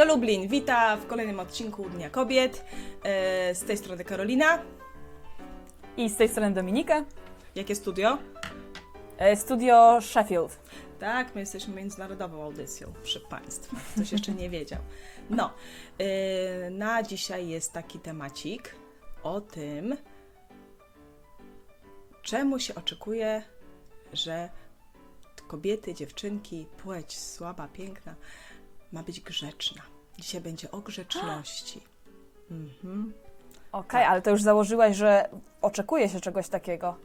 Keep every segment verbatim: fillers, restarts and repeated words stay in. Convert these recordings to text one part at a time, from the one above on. Studio Lublin wita w kolejnym odcinku Dnia Kobiet. Z tej strony Karolina. I z tej strony Dominika. Jakie studio? Studio Sheffield. Tak, my jesteśmy międzynarodową audycją, proszę Państwa. Ktoś jeszcze nie wiedział. No, na dzisiaj jest taki temacik o tym, czemu się oczekuje, że kobiety, dziewczynki, płeć słaba, piękna, ma być grzeczna. Dzisiaj będzie o grzeczności. Mhm. Okej, okay, tak. Ale to już założyłaś, że oczekuje się czegoś takiego.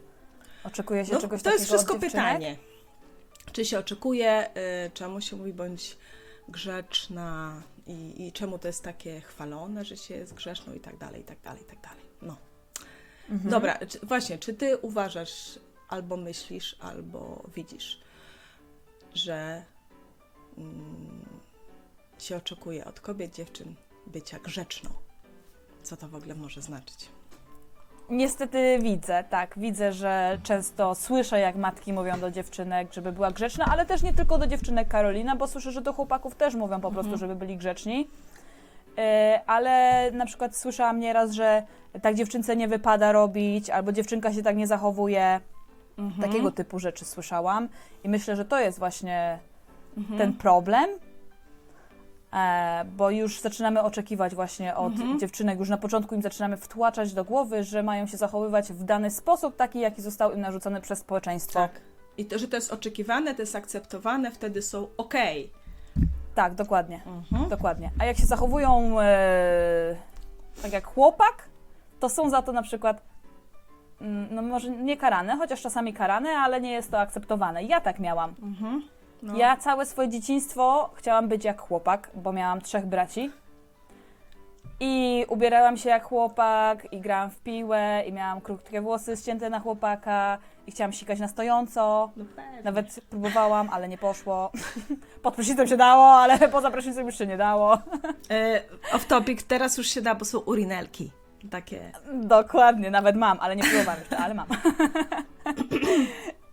Oczekuje się no, czegoś takiego. To jest wszystko pytanie. Czy się oczekuje, y, czemu się mówi bądź grzeczna i, i czemu to jest takie chwalone, że się jest grzeczną i tak dalej, i tak dalej, i tak dalej. No. Mhm. Dobra, czy, właśnie, czy ty uważasz, albo myślisz, albo widzisz, że mm, się oczekuje od kobiet, dziewczyn bycia grzeczną? Co to w ogóle może znaczyć? Niestety widzę, tak. Widzę, że często słyszę, jak matki mówią do dziewczynek, żeby była grzeczna, ale też nie tylko do dziewczynek, Karolina, bo słyszę, że do chłopaków też mówią po prostu, mhm. żeby byli grzeczni. Yy, ale na przykład słyszałam nieraz, że tak dziewczynce nie wypada robić, albo dziewczynka się tak nie zachowuje. Mhm. Takiego typu rzeczy słyszałam i myślę, że to jest właśnie mhm. ten problem, e, bo już zaczynamy oczekiwać właśnie od mhm. dziewczynek, już na początku im zaczynamy wtłaczać do głowy, że mają się zachowywać w dany sposób, taki jaki został im narzucony przez społeczeństwo. Tak. I to, że to jest oczekiwane, to jest akceptowane, wtedy są okej. Okay. Tak, dokładnie. Mhm. dokładnie. A jak się zachowują e, tak jak chłopak, to są za to na przykład no może nie karane, chociaż czasami karane, ale nie jest to akceptowane. Ja tak miałam. Mhm, no. Ja całe swoje dzieciństwo chciałam być jak chłopak, bo miałam trzech braci. I ubierałam się jak chłopak, i grałam w piłę, i miałam krótkie włosy ścięte na chłopaka, i chciałam sikać na stojąco. No nawet próbowałam, ale nie poszło. Pod prysznicem się dało, ale poza prysznicem już się nie dało. e, off topic, teraz już się da, bo są urinelki. Takie. Dokładnie, nawet mam, ale nie próbowałam już, ale mam.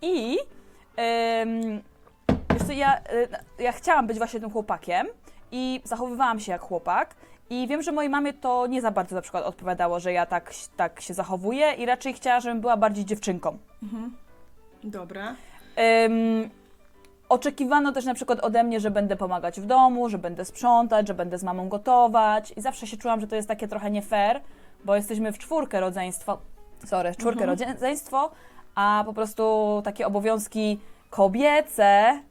I ym, wiesz co, ja, ja chciałam być właśnie tym chłopakiem i zachowywałam się jak chłopak i wiem, że mojej mamie to nie za bardzo na przykład odpowiadało, że ja tak, tak się zachowuję i raczej chciała, żebym była bardziej dziewczynką. Mhm. Dobra. Ym, Oczekiwano też na przykład ode mnie, że będę pomagać w domu, że będę sprzątać, że będę z mamą gotować i zawsze się czułam, że to jest takie trochę nie fair, bo jesteśmy w czwórkę rodzeństwo, sorry, czwórkę mhm. rodzeństwo, a po prostu takie obowiązki kobiece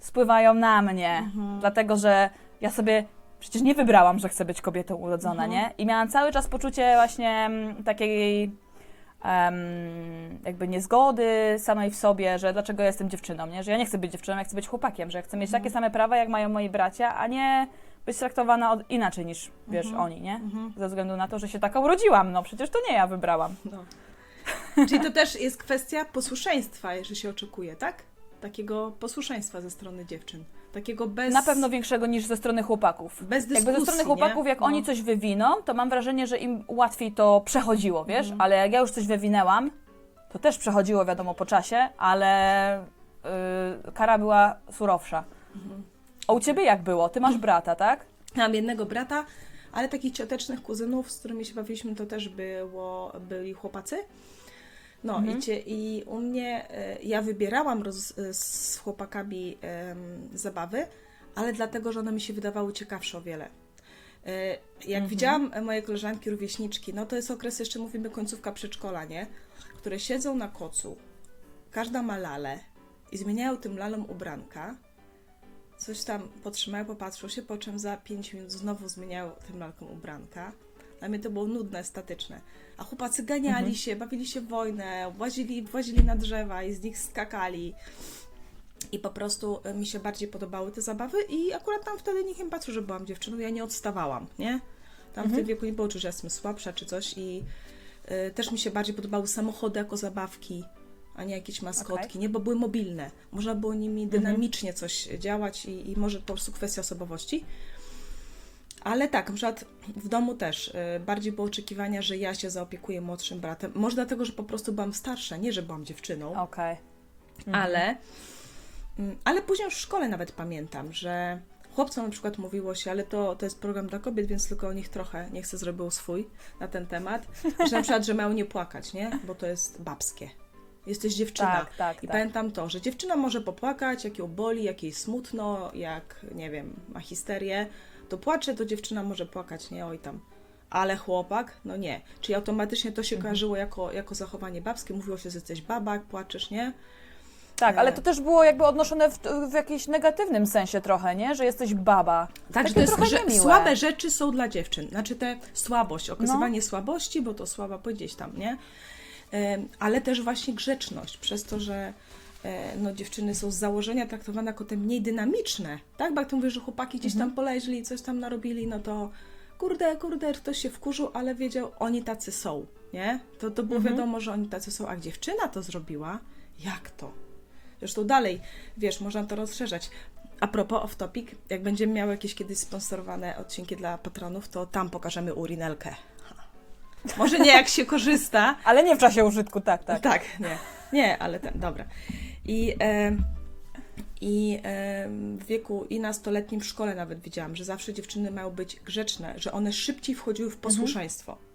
spływają na mnie, mhm. dlatego że ja sobie przecież nie wybrałam, że chcę być kobietą urodzona, mhm. nie? I miałam cały czas poczucie właśnie takiej Um, jakby niezgody samej w sobie, że dlaczego ja jestem dziewczyną, nie? Że ja nie chcę być dziewczyną, ja chcę być chłopakiem, że ja chcę mieć mhm. takie same prawa, jak mają moi bracia, a nie być traktowana od, inaczej niż, wiesz, mhm. oni, nie? Mhm. Ze względu na to, że się taką urodziłam, no przecież to nie ja wybrałam. No. Czyli to też jest kwestia posłuszeństwa, jeżeli się oczekuje, tak? Takiego posłuszeństwa ze strony dziewczyn. Takiego bez... Na pewno większego niż ze strony chłopaków. Bez dyskusji, jakby ze strony chłopaków, nie? Jak no. oni coś wywiną, to mam wrażenie, że im łatwiej to przechodziło, wiesz? Mm. Ale jak ja już coś wywinęłam, to też przechodziło, wiadomo, po czasie, ale yy, kara była surowsza. Mm. A u Ciebie jak było? Ty masz brata, tak? Mam jednego brata, ale takich ciotecznych kuzynów, z którymi się bawiliśmy, to też było, byli chłopacy. No mhm. i, cie, i u mnie, e, ja wybierałam roz, z chłopakami e, zabawy, ale dlatego, że one mi się wydawały ciekawsze o wiele. E, jak mhm. widziałam moje koleżanki, rówieśniczki, no to jest okres, jeszcze mówimy końcówka przedszkola, nie? Które siedzą na kocu, każda ma lalę i zmieniają tym lalom ubranka, coś tam potrzymają, popatrzą się, po czym za pięć minut znowu zmieniają tym lalkom ubranka. Dla mnie to było nudne, statyczne. A chłopacy ganiali mhm. się, bawili się w wojnę, włazili, włazili na drzewa i z nich skakali. I po prostu mi się bardziej podobały te zabawy i akurat tam wtedy nikt nie patrzył, że byłam dziewczyną, ja nie odstawałam, nie? Tam mhm. w tym wieku nie było czuć, że jestem słabsza czy coś i y, też mi się bardziej podobały samochody jako zabawki, a nie jakieś maskotki, okay. nie? Bo były mobilne. Można było nimi dynamicznie mhm. coś działać i, i może po prostu kwestia osobowości. Ale tak, na przykład w domu też y, bardziej było oczekiwania, że ja się zaopiekuję młodszym bratem. Może dlatego, że po prostu byłam starsza, nie że byłam dziewczyną. Okej. Okay. Mm. Ale, y, ale później już w szkole nawet pamiętam, że Chłopcom na przykład mówiło się, ale to, to jest program dla kobiet, więc tylko niech trochę, niech se zrobił swój na ten temat. Że na przykład, że mają nie płakać, nie? Bo to jest babskie. Jesteś dziewczyna. Tak, tak, I tak. Pamiętam to, że dziewczyna może popłakać, jak ją boli, jak jej smutno, jak, nie wiem, ma histerię, to płacze, to dziewczyna może płakać, nie? Oj tam. Ale chłopak? No nie. Czyli automatycznie to się mhm. kojarzyło jako, jako zachowanie babskie. Mówiło się, że jesteś babak, płaczesz, nie? Tak, ale to też było jakby odnoszone w, w jakimś negatywnym sensie trochę, nie? Że jesteś baba. Tak, że to jest, że słabe rzeczy są dla dziewczyn. Znaczy te słabość, okazywanie no. słabości, bo to słaba gdzieś tam, nie? Ale też właśnie grzeczność, przez to, że no, dziewczyny są z założenia traktowane jako te mniej dynamiczne, tak? Bo jak ty mówisz, że chłopaki gdzieś mhm. tam poleźli, coś tam narobili, no to kurde, kurde, ktoś się wkurzył, ale wiedział, oni tacy są, nie? To, to było mhm. wiadomo, że oni tacy są, a dziewczyna to zrobiła? Jak to? Zresztą dalej, wiesz, można to rozszerzać. A propos off topic, jak będziemy miały jakieś kiedyś sponsorowane odcinki dla patronów, to tam pokażemy urinelkę. Może nie jak się korzysta. Ale nie w czasie użytku, tak, tak. Tak, nie, nie, ale ten, dobra. I, e, i e, w wieku i nastoletnim w szkole nawet widziałam, że zawsze dziewczyny mają być grzeczne, że one szybciej wchodziły w posłuszeństwo. Mhm.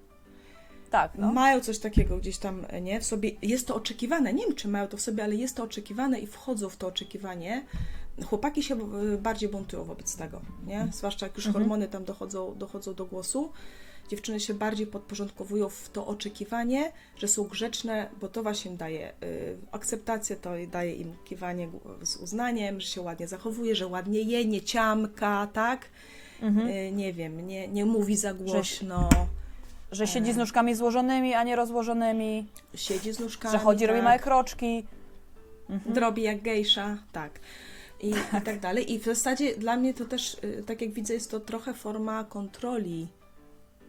Tak, no. Mają coś takiego gdzieś tam, nie, w sobie, jest to oczekiwane, nie wiem czy mają to w sobie, ale jest to oczekiwane i wchodzą w to oczekiwanie. Chłopaki się bardziej buntują wobec tego, nie, zwłaszcza jak już mhm. hormony tam dochodzą, dochodzą do głosu. Dziewczyny się bardziej podporządkowują w to oczekiwanie, że są grzeczne, bo to właśnie im daje y, akceptację, to daje im kiwanie z uznaniem, że się ładnie zachowuje, że ładnie je, nie ciamka, tak? Mhm. Y, nie wiem, nie, nie mówi za głośno. Że, że siedzi z nóżkami złożonymi, a nie rozłożonymi. Siedzi z nóżkami, że chodzi, tak. Robi małe kroczki. Mhm. Drobi jak gejsza, tak. I, tak. I tak dalej. I w zasadzie dla mnie to też, tak jak widzę, jest to trochę forma kontroli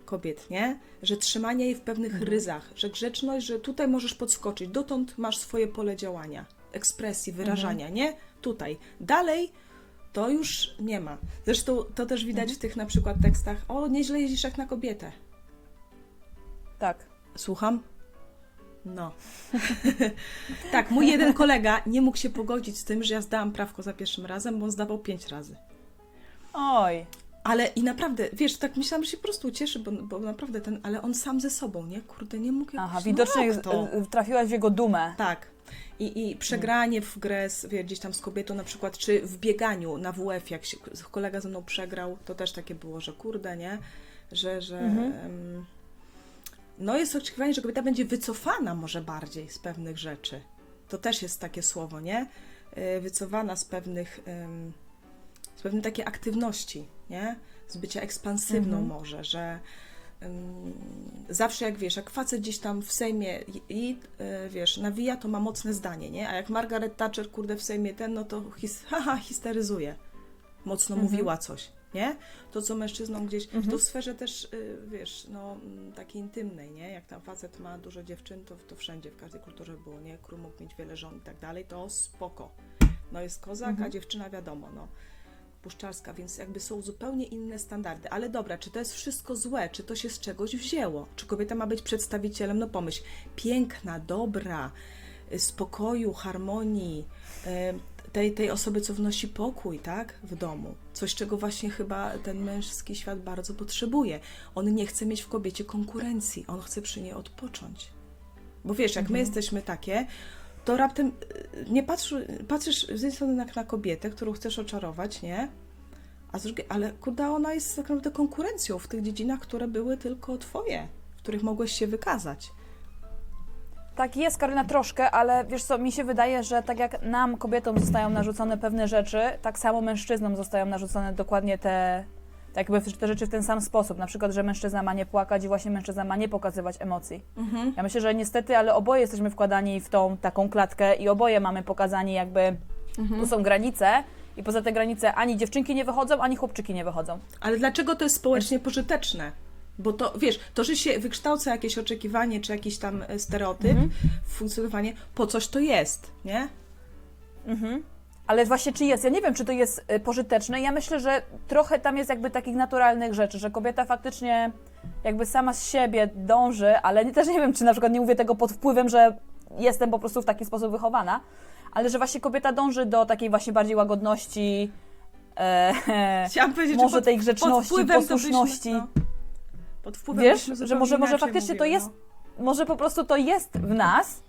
kobiet, nie? Że trzymanie jej w pewnych mhm. ryzach, że grzeczność, że tutaj możesz podskoczyć, dotąd masz swoje pole działania, ekspresji, wyrażania, mhm. nie? Tutaj. Dalej to już nie ma. Zresztą to też widać mhm. w tych na przykład tekstach, o, nieźle jeździsz jak na kobietę. Tak. Słucham? No. Tak, mój jeden kolega nie mógł się pogodzić z tym, że ja zdałam prawko za pierwszym razem, bo on zdawał pięć razy. Oj. Ale i naprawdę, wiesz, tak myślałam, że się po prostu cieszy, bo, bo naprawdę ten, ale on sam ze sobą, nie? Kurde, nie mógł jakoś... Aha, widocznie no, to... trafiłaś w jego dumę. Tak. I, i przegranie w grę z, wie, gdzieś tam z kobietą na przykład, czy w bieganiu na W F, jak się kolega ze mną przegrał, to też takie było, że kurde, nie? Że, że... Mhm. Um, no jest oczekiwanie, że kobieta będzie wycofana może bardziej z pewnych rzeczy. To też jest takie słowo, nie? Wycofana z pewnych... Um, z pewnej takiej aktywności, nie? Z bycia ekspansywną mhm. może, że um, zawsze jak wiesz, jak facet gdzieś tam w Sejmie i, i y, wiesz, nawija, to ma mocne zdanie, nie? A jak Margaret Thatcher, kurde, w Sejmie ten, no to his, haha, histeryzuje. Mocno mhm. mówiła coś, nie? To, co mężczyznom gdzieś, mhm. to w sferze też, y, wiesz, no takiej intymnej, nie? Jak tam facet ma dużo dziewczyn, to, to wszędzie, w każdej kulturze było, nie? Król mógł mieć wiele żon i tak dalej, to spoko. No jest kozak, mhm. a dziewczyna wiadomo, no. Puszczarska, więc jakby są zupełnie inne standardy. Ale dobra, czy to jest wszystko złe? Czy to się z czegoś wzięło? Czy kobieta ma być przedstawicielem? No pomyśl, piękna, dobra, spokoju, harmonii, tej, tej osoby, co wnosi pokój, tak, w domu. Coś, czego właśnie chyba ten męski świat bardzo potrzebuje. On nie chce mieć w kobiecie konkurencji, on chce przy niej odpocząć. Bo wiesz, jak mhm. my jesteśmy takie, to raptem nie patrz, patrzysz z jednej strony na kobietę, którą chcesz oczarować, nie? A z drugiej, ale kurde, ona jest tak naprawdę konkurencją w tych dziedzinach, które były tylko twoje, w których mogłeś się wykazać. Tak jest, Karolina, troszkę, ale wiesz co, mi się wydaje, że tak jak nam, kobietom, zostają narzucone pewne rzeczy, tak samo mężczyznom zostają narzucone dokładnie te, jakby te rzeczy w ten sam sposób. Na przykład, że mężczyzna ma nie płakać i właśnie mężczyzna ma nie pokazywać emocji. Mhm. Ja myślę, że niestety, ale oboje jesteśmy wkładani w tą taką klatkę i oboje mamy pokazani jakby, mhm. tu są granice i poza te granice ani dziewczynki nie wychodzą, ani chłopczyki nie wychodzą. Ale dlaczego to jest społecznie pożyteczne? Bo to, wiesz, to, że się wykształca jakieś oczekiwanie czy jakiś tam stereotyp, mhm. funkcjonowanie, po coś to jest, nie? Mhm. Ale właśnie czy jest? Ja nie wiem, czy to jest pożyteczne. Ja myślę, że trochę tam jest jakby takich naturalnych rzeczy, że kobieta faktycznie jakby sama z siebie dąży, ale też nie wiem, czy na przykład nie mówię tego pod wpływem, że jestem po prostu w taki sposób wychowana, ale że właśnie kobieta dąży do takiej właśnie bardziej łagodności, e, może pod, tej grzeczności, pod posłuszności. Byśmy, no. Pod wpływem Wiesz, że może, może faktycznie mówiły, to jest, no. może po prostu to jest w nas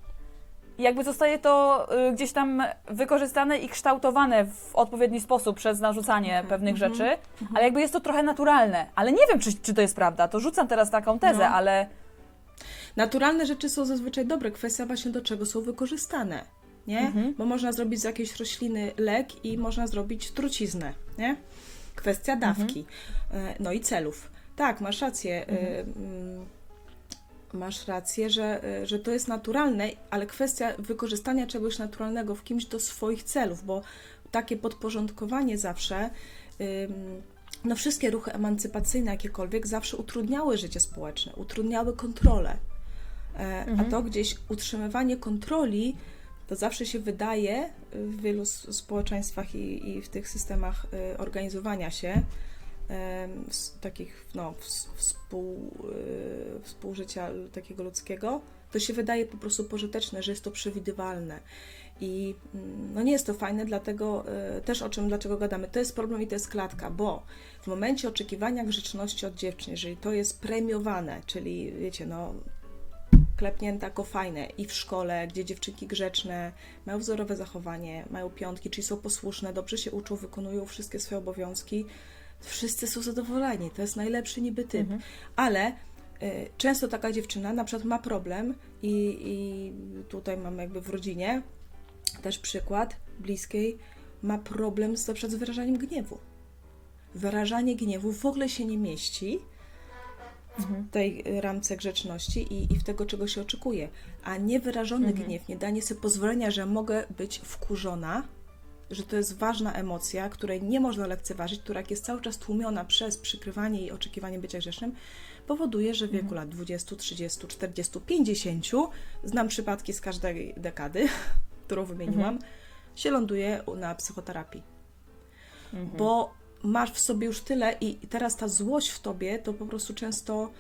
i jakby zostaje to y, gdzieś tam wykorzystane i kształtowane w odpowiedni sposób przez narzucanie okay. pewnych mm-hmm. rzeczy, mm-hmm. ale jakby jest to trochę naturalne. Ale nie wiem, czy, czy to jest prawda, to rzucam teraz taką tezę, no. ale... Naturalne rzeczy są zazwyczaj dobre, kwestia właśnie do czego są wykorzystane, nie? Mhm. Bo można zrobić z jakiejś rośliny lek i można zrobić truciznę, nie? Kwestia dawki, mhm. no i celów. Tak, masz rację, mhm. masz rację, że, że to jest naturalne, ale kwestia wykorzystania czegoś naturalnego w kimś do swoich celów, bo takie podporządkowanie zawsze... No wszystkie ruchy emancypacyjne jakiekolwiek zawsze utrudniały życie społeczne, utrudniały kontrolę. Mhm. A to gdzieś utrzymywanie kontroli, to zawsze się wydaje w wielu społeczeństwach i, i w tych systemach organizowania się, w takich no, współ, współżycia takiego ludzkiego, to się wydaje po prostu pożyteczne, że jest to przewidywalne. I no nie jest to fajne, dlatego y, też o czym, dlaczego gadamy, to jest problem i to jest klatka, bo w momencie oczekiwania grzeczności od dziewczyn, jeżeli to jest premiowane, czyli wiecie, no klepnięta jako fajne i w szkole, gdzie dziewczynki grzeczne mają wzorowe zachowanie, mają piątki, czyli są posłuszne, dobrze się uczą, wykonują wszystkie swoje obowiązki, wszyscy są zadowoleni, to jest najlepszy niby typ, mhm. ale... Często taka dziewczyna na przykład ma problem i, i tutaj mamy jakby w rodzinie też przykład bliskiej, ma problem z, na przykład z wyrażaniem gniewu. Wyrażanie gniewu w ogóle się nie mieści w tej ramce grzeczności i, i w tego, czego się oczekuje. A niewyrażony mhm. gniew, nie danie sobie pozwolenia, że mogę być wkurzona, że to jest ważna emocja, której nie można lekceważyć, która jak jest cały czas tłumiona przez przykrywanie i oczekiwanie bycia grzecznym, powoduje, że w wieku lat dwudziestu, trzydziestu, czterdziestu, pięćdziesięciu, znam przypadki z każdej dekady, którą wymieniłam, mhm. się ląduje na psychoterapii. Mhm. Bo masz w sobie już tyle i teraz ta złość w tobie to po prostu często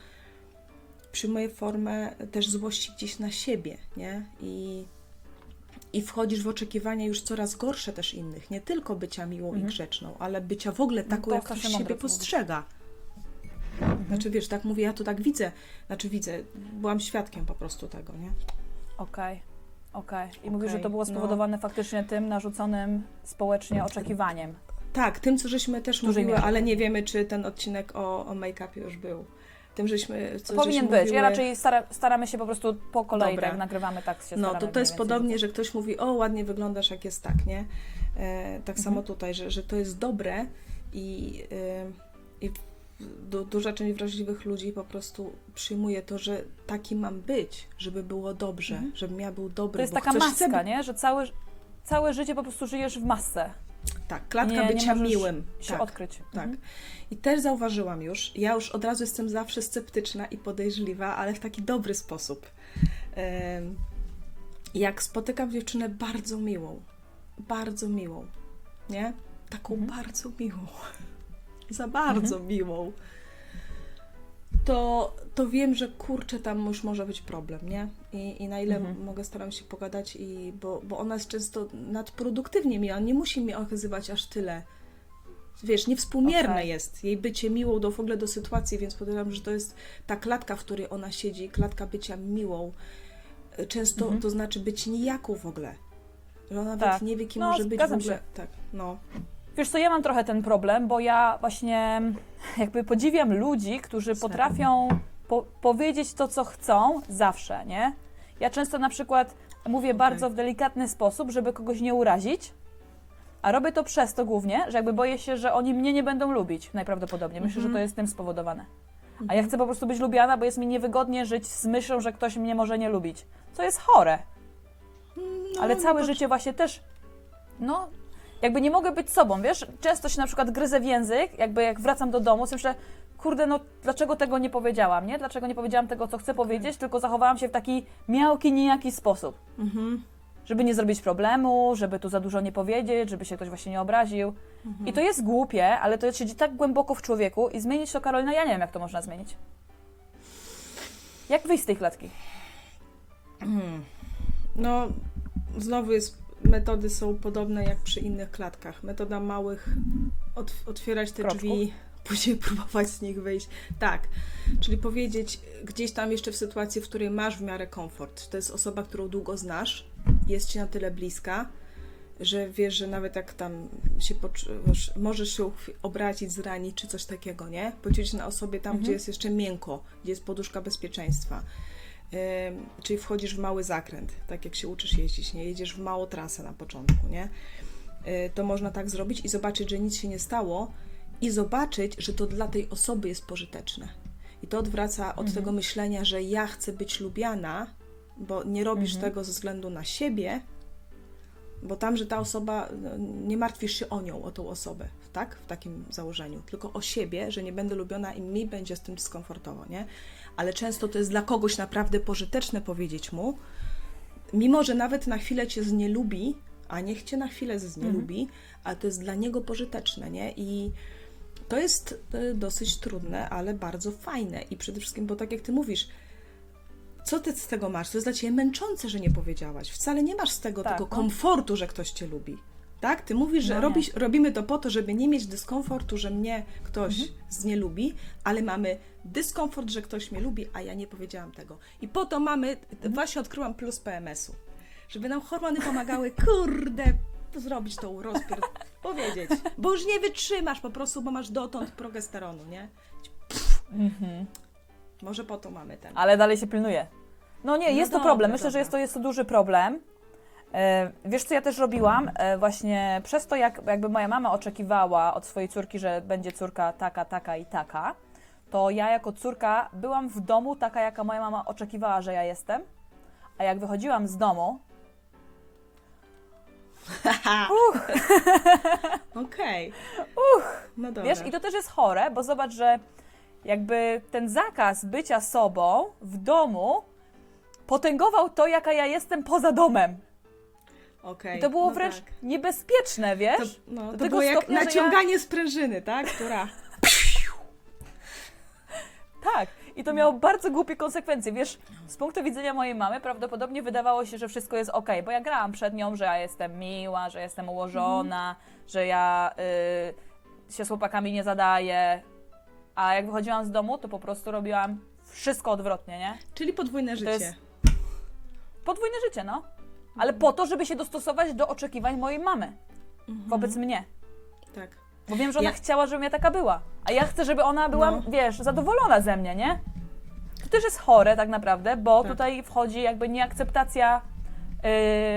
przyjmuje formę też złości gdzieś na siebie, nie? I I wchodzisz w oczekiwania już coraz gorsze też innych, nie tylko bycia miłą mhm. i grzeczną, ale bycia w ogóle taką, no jak ktoś siebie postrzega. Mhm. Znaczy wiesz, tak mówię, ja to tak widzę, znaczy widzę, byłam świadkiem po prostu tego, nie? Okej, okej. I okay. mówisz, że to było spowodowane no. faktycznie tym narzuconym społecznie oczekiwaniem. Tak, tym, co żeśmy też mówiły, mierze. Ale nie wiemy, czy ten odcinek o, o make-upie już był. Tym, żeśmy, co, powinien być. Mówiły... Ja raczej stara, staramy się po prostu po kolei, Dobra. tak nagrywamy, tak się staramy. No to to jest podobnie, że ktoś mówi, o ładnie wyglądasz, jak jest tak, nie? E, tak mhm. samo tutaj, że, że to jest dobre i, e, i du, duża część wrażliwych ludzi po prostu przyjmuje to, że taki mam być, żeby było dobrze, mhm. żebym ja był dobry. To jest taka maska, chce... nie? Że całe, całe życie po prostu żyjesz w masce. Tak, klatka nie, bycia nie miłym. Się tak, odkryć. Tak. Mhm. I też zauważyłam już, ja już od razu jestem zawsze sceptyczna i podejrzliwa, ale w taki dobry sposób. Jak spotykam dziewczynę bardzo miłą, bardzo miłą, nie? Taką mhm. bardzo miłą, za bardzo mhm. miłą, to, to wiem, że kurczę, tam już może być problem, nie? I, i na ile mhm. mogę, staram się pogadać, i, bo, bo ona jest często nadproduktywnie miła, nie musi mi okazywać aż tyle. Wiesz, niewspółmierne okay. jest jej bycie miłą do, w ogóle do sytuacji, więc podejrzewam, że to jest ta klatka, w której ona siedzi, klatka bycia miłą. Często mhm. to znaczy być nijaką w ogóle. Że ona tak. nawet nie wie, kim no, może być w ogóle. Się. Tak, no. Wiesz co, ja mam trochę ten problem, bo ja właśnie jakby podziwiam ludzi, którzy potrafią po- powiedzieć to, co chcą zawsze, nie? Ja często na przykład mówię okay. bardzo w delikatny sposób, żeby kogoś nie urazić, a robię to przez to głównie, że jakby boję się, że oni mnie nie będą lubić najprawdopodobniej. Myślę, mm-hmm. że to jest tym spowodowane. Mm-hmm. A ja chcę po prostu być lubiana, bo jest mi niewygodnie żyć z myślą, że ktoś mnie może nie lubić, co jest chore. No, ale całe no to... życie właśnie też, no... Jakby nie mogę być sobą, wiesz? Często się na przykład gryzę w język, jakby jak wracam do domu, sobie myślę, kurde, no dlaczego tego nie powiedziałam, nie? Dlaczego nie powiedziałam tego, co chcę powiedzieć, tylko zachowałam się w taki miałki, nijaki sposób. Mhm. Żeby nie zrobić problemu, żeby tu za dużo nie powiedzieć, żeby się ktoś właśnie nie obraził. Mhm. I to jest głupie, ale to siedzi tak głęboko w człowieku i zmienić to, Karolina, ja nie wiem, jak to można zmienić. Jak wyjść z tej klatki? Hmm. No, znowu jest... Metody są podobne jak przy innych klatkach. Metoda małych Od, otwierać te kroczków. Drzwi, później próbować z nich wyjść. Tak, czyli powiedzieć gdzieś tam jeszcze w sytuacji, w której masz w miarę komfort. To jest osoba, którą długo znasz, jest ci na tyle bliska, że wiesz, że nawet jak tam się poczuwasz, możesz się obrazić, zranić czy coś takiego, nie? Poczuć na osobie tam, mhm. gdzie jest jeszcze miękko, gdzie jest poduszka bezpieczeństwa. Yy, czyli wchodzisz w mały zakręt, tak jak się uczysz jeździć, nie? Jedziesz w małą trasę na początku, nie? To można tak zrobić i zobaczyć, że nic się nie stało i zobaczyć, że to dla tej osoby jest pożyteczne. I to odwraca od mhm. tego myślenia, że ja chcę być lubiana, bo nie robisz mhm. tego ze względu na siebie, bo tam, że ta osoba, nie martwisz się o nią, o tą osobę, tak? W takim założeniu. Tylko o siebie, że nie będę lubiona i mi będzie z tym dyskomfortowo, nie? Ale często to jest dla kogoś naprawdę pożyteczne powiedzieć mu, mimo że nawet na chwilę cię znielubi, a niech cię na chwilę znielubi, mhm. ale to jest dla niego pożyteczne, nie? I to jest dosyć trudne, ale bardzo fajne. I przede wszystkim, bo tak jak ty mówisz, co ty z tego masz? To jest dla ciebie męczące, że nie powiedziałaś. Wcale nie masz z tego, tak, tego no. komfortu, że ktoś cię lubi. Tak? Ty mówisz, że no robisz, robimy to po to, żeby nie mieć dyskomfortu, że mnie ktoś mhm. znielubi, ale mamy dyskomfort, że ktoś mnie lubi, a ja nie powiedziałam tego. I po to mamy, mhm. właśnie odkryłam plus P M S u. Żeby nam hormony pomagały, kurde, zrobić tą rozpier... powiedzieć. Bo już nie wytrzymasz po prostu, bo masz dotąd progesteronu, nie? Mm-hmm. Może po to mamy ten. Ale dalej się pilnuje. No nie, no jest dobra, to problem. Myślę, dobra. że jest to, jest to duży problem. Wiesz, co ja też robiłam? Właśnie przez to, jak, jakby moja mama oczekiwała od swojej córki, że będzie córka taka, taka i taka, to ja jako córka byłam w domu taka, jaka moja mama oczekiwała, że ja jestem. A jak wychodziłam z domu, Uch. Okej. Okay. No dobra. Wiesz, i to też jest chore, bo zobacz, że jakby ten zakaz bycia sobą w domu potęgował to, jaka ja jestem poza domem. Okay. I to było no wręcz tak. niebezpieczne, wiesz? To, no, to było jak stopnia, naciąganie ja... sprężyny, tak? Która... Tak. I to miało bardzo głupie konsekwencje. Wiesz, z punktu widzenia mojej mamy prawdopodobnie wydawało się, że wszystko jest okej, okay, bo ja grałam przed nią, że ja jestem miła, że jestem ułożona, mm. że ja y, się z chłopakami nie zadaję. A jak wychodziłam z domu, to po prostu robiłam wszystko odwrotnie, nie? Czyli podwójne życie. Jest... Podwójne życie, no. Ale mm. po to, żeby się dostosować do oczekiwań mojej mamy mm-hmm. wobec mnie. Tak. Bo wiem, że ona ja... chciała, żebym ja taka była, a ja chcę, żeby ona była, no. wiesz, zadowolona ze mnie, nie? To też jest chore tak naprawdę, bo tak. tutaj wchodzi jakby nieakceptacja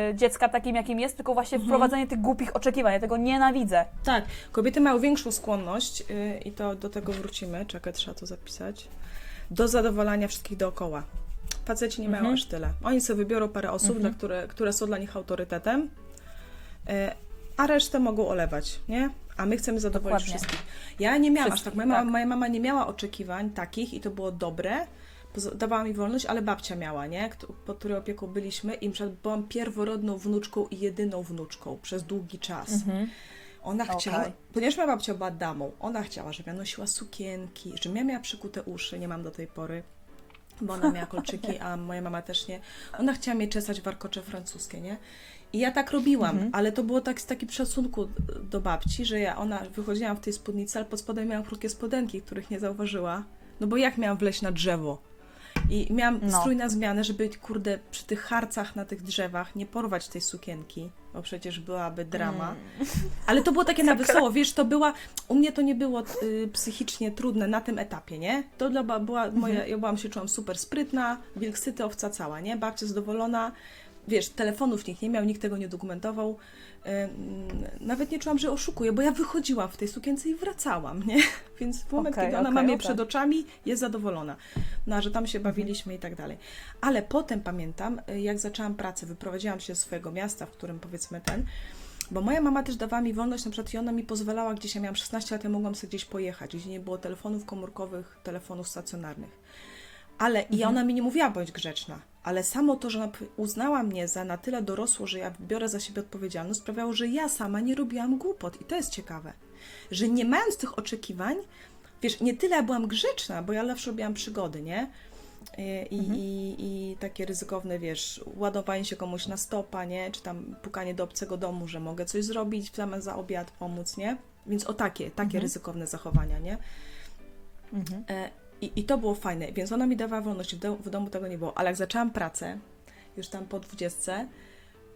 yy, dziecka takim, jakim jest, tylko właśnie mhm. wprowadzenie tych głupich oczekiwań, ja tego nienawidzę. Tak, kobiety mają większą skłonność yy, i to do tego wrócimy, czekaj, trzeba to zapisać, do zadowalania wszystkich dookoła. Faceci nie mhm. mają aż tyle. Oni sobie wybiorą parę osób, mhm. dla które, które są dla nich autorytetem, yy, a resztę mogą olewać, nie? A my chcemy zadowolić Dokładnie. wszystkich. Ja nie miałam aż tak. Moja, tak. Mama, moja mama nie miała oczekiwań takich i to było dobre. Dawała mi wolność, ale babcia miała, nie? Pod której opieką byliśmy i byłam pierworodną wnuczką i jedyną wnuczką przez długi czas. Mhm. Ona okay. chciała, ponieważ moja babcia była damą, ona chciała, żebym ja nosiła sukienki, żebym ja miała przykute uszy, nie mam do tej pory, bo ona miała kolczyki, a moja mama też nie. Ona chciała mnie czesać warkocze francuskie, nie? I ja tak robiłam, mhm. ale to było tak z takim szacunku do babci, że ja ona wychodziłam w tej spódnicy, ale pod spodem miałam krótkie spodenki, których nie zauważyła. No bo jak miałam wleźć na drzewo? I miałam no. strój na zmianę, żeby, kurde, przy tych harcach na tych drzewach nie porwać tej sukienki, bo przecież byłaby drama. Mm. Ale to było takie na wesoło, wiesz, to była, u mnie to nie było y, psychicznie trudne na tym etapie, nie? To dla była moja, mhm. ja byłam, się czułam super sprytna, wilksyty, owca cała, nie? Babcia zadowolona. Wiesz, telefonów nikt nie miał, nikt tego nie dokumentował. Nawet nie czułam, że oszukuję, bo ja wychodziłam w tej sukience i wracałam, nie? Więc w moment, okay, kiedy ona okay, ma mnie okay. przed oczami, jest zadowolona. No, a że tam się bawiliśmy i tak dalej. Ale potem pamiętam, jak zaczęłam pracę, wyprowadziłam się z swojego miasta, w którym powiedzmy ten, bo moja mama też dawała mi wolność, na przykład i ona mi pozwalała gdzieś, ja miałam szesnaście lat, ja mogłam sobie gdzieś pojechać, gdzie nie było telefonów komórkowych, telefonów stacjonarnych. Ale mhm. i ona mi nie mówiła, bądź grzeczna. Ale samo to, że ona uznała mnie za na tyle dorosłą, że ja biorę za siebie odpowiedzialność, sprawiało, że ja sama nie robiłam głupot. I to jest ciekawe, że nie mając tych oczekiwań, wiesz, nie tyle ja byłam grzeczna, bo ja zawsze robiłam przygody, nie? I, mhm. i, i takie ryzykowne, wiesz, ładowanie się komuś na stopa, nie? Czy tam pukanie do obcego domu, że mogę coś zrobić w zamian za obiad, pomóc, nie? Więc o takie, takie mhm. ryzykowne zachowania, nie? Mhm. I, I to było fajne, więc ona mi dawała wolność, w, do, w domu tego nie było, ale jak zaczęłam pracę, już tam po dwudziestce,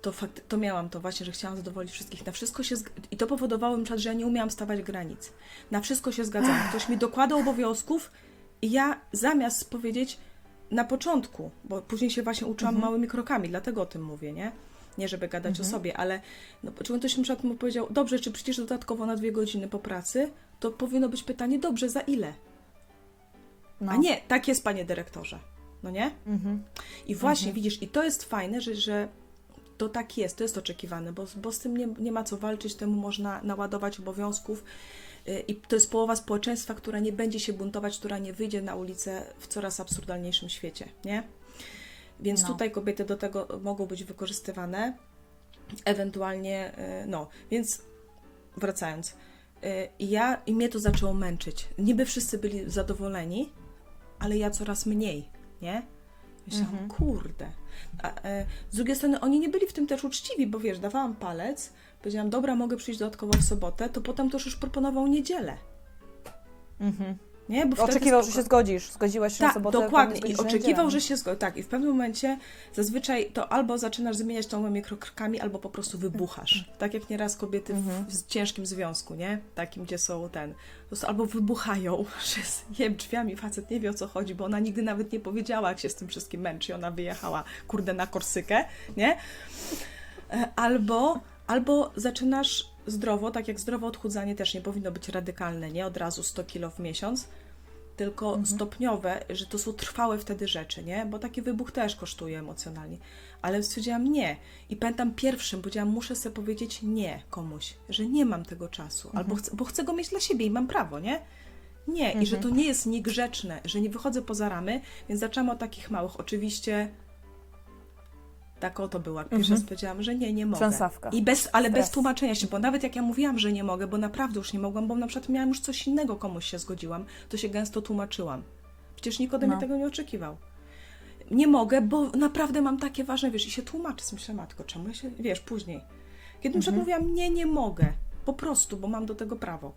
to, fakt, to miałam to właśnie, że chciałam zadowolić wszystkich, na wszystko się zg- i to powodowało mi czas, że ja nie umiałam stawiać granic, na wszystko się zgadzałam, ktoś mi dokładał obowiązków i ja zamiast powiedzieć na początku, bo później się właśnie uczyłam mhm. małymi krokami, dlatego o tym mówię, nie? Nie, żeby gadać mhm. o sobie, ale no, czy ktoś na przykład mu powiedział, dobrze, czy przecież dodatkowo na dwie godziny po pracy, to powinno być pytanie, dobrze, za ile? No. A nie, tak jest, panie dyrektorze, no nie? Mhm. I właśnie, mhm. widzisz, i to jest fajne, że, że to tak jest, to jest oczekiwane, bo, bo z tym nie, nie ma co walczyć, temu można naładować obowiązków i to jest połowa społeczeństwa, która nie będzie się buntować, która nie wyjdzie na ulicę w coraz absurdalniejszym świecie, nie? Więc no. tutaj kobiety do tego mogą być wykorzystywane, ewentualnie, no, więc wracając, I ja, i mnie to zaczęło męczyć. Niby wszyscy byli zadowoleni, ale ja coraz mniej, nie? Myślałam, mhm. kurde. A, e, z drugiej strony oni nie byli w tym też uczciwi, bo wiesz, dawałam palec, powiedziałam, dobra, mogę przyjść dodatkowo w sobotę, to potem też już proponował niedzielę. Mhm. Nie? Bo oczekiwał, spoko... że się zgodzisz. Zgodziłaś się tak, w sobotę. Tak, dokładnie. I oczekiwał, dzielę. że się zgodzi. Tak, i w pewnym momencie zazwyczaj to albo zaczynasz zmieniać tą małymi krokami, albo po prostu wybuchasz. Tak jak nieraz kobiety mm-hmm. w, w ciężkim związku, nie? Takim, gdzie są ten... Po prostu albo wybuchają, że zjem drzwiami, facet nie wie, o co chodzi, bo ona nigdy nawet nie powiedziała, jak się z tym wszystkim męczy. Ona wyjechała, kurde, na Korsykę, nie? Albo, albo zaczynasz... zdrowo, tak jak zdrowe odchudzanie też nie powinno być radykalne, nie od razu sto kilo w miesiąc, tylko mhm. stopniowe, że to są trwałe wtedy rzeczy, nie? Bo taki wybuch też kosztuje emocjonalnie. Ale stwierdziłam nie. I pamiętam pierwszym, powiedziałam, muszę sobie powiedzieć nie komuś, że nie mam tego czasu, mhm. albo chcę, bo chcę go mieć dla siebie i mam prawo, nie? Nie. Mhm. I że to nie jest niegrzeczne, że nie wychodzę poza ramy, więc zaczęłam od takich małych. Oczywiście tak oto była. Pierwsza mm-hmm. powiedziałam, że nie, nie mogę. Trzęsawka. I bez, ale Stres. bez tłumaczenia się, bo nawet jak ja mówiłam, że nie mogę, bo naprawdę już nie mogłam, bo na przykład miałam już coś innego, komuś się zgodziłam, to się gęsto tłumaczyłam. Przecież nikt ode mnie no. tego nie oczekiwał. Nie mogę, bo naprawdę mam takie ważne, wiesz, i się tłumaczę. Myślę, matko, czemu ja się, wiesz, później. Kiedy mm-hmm. mówiłam, nie, nie mogę, po prostu, bo mam do tego prawo.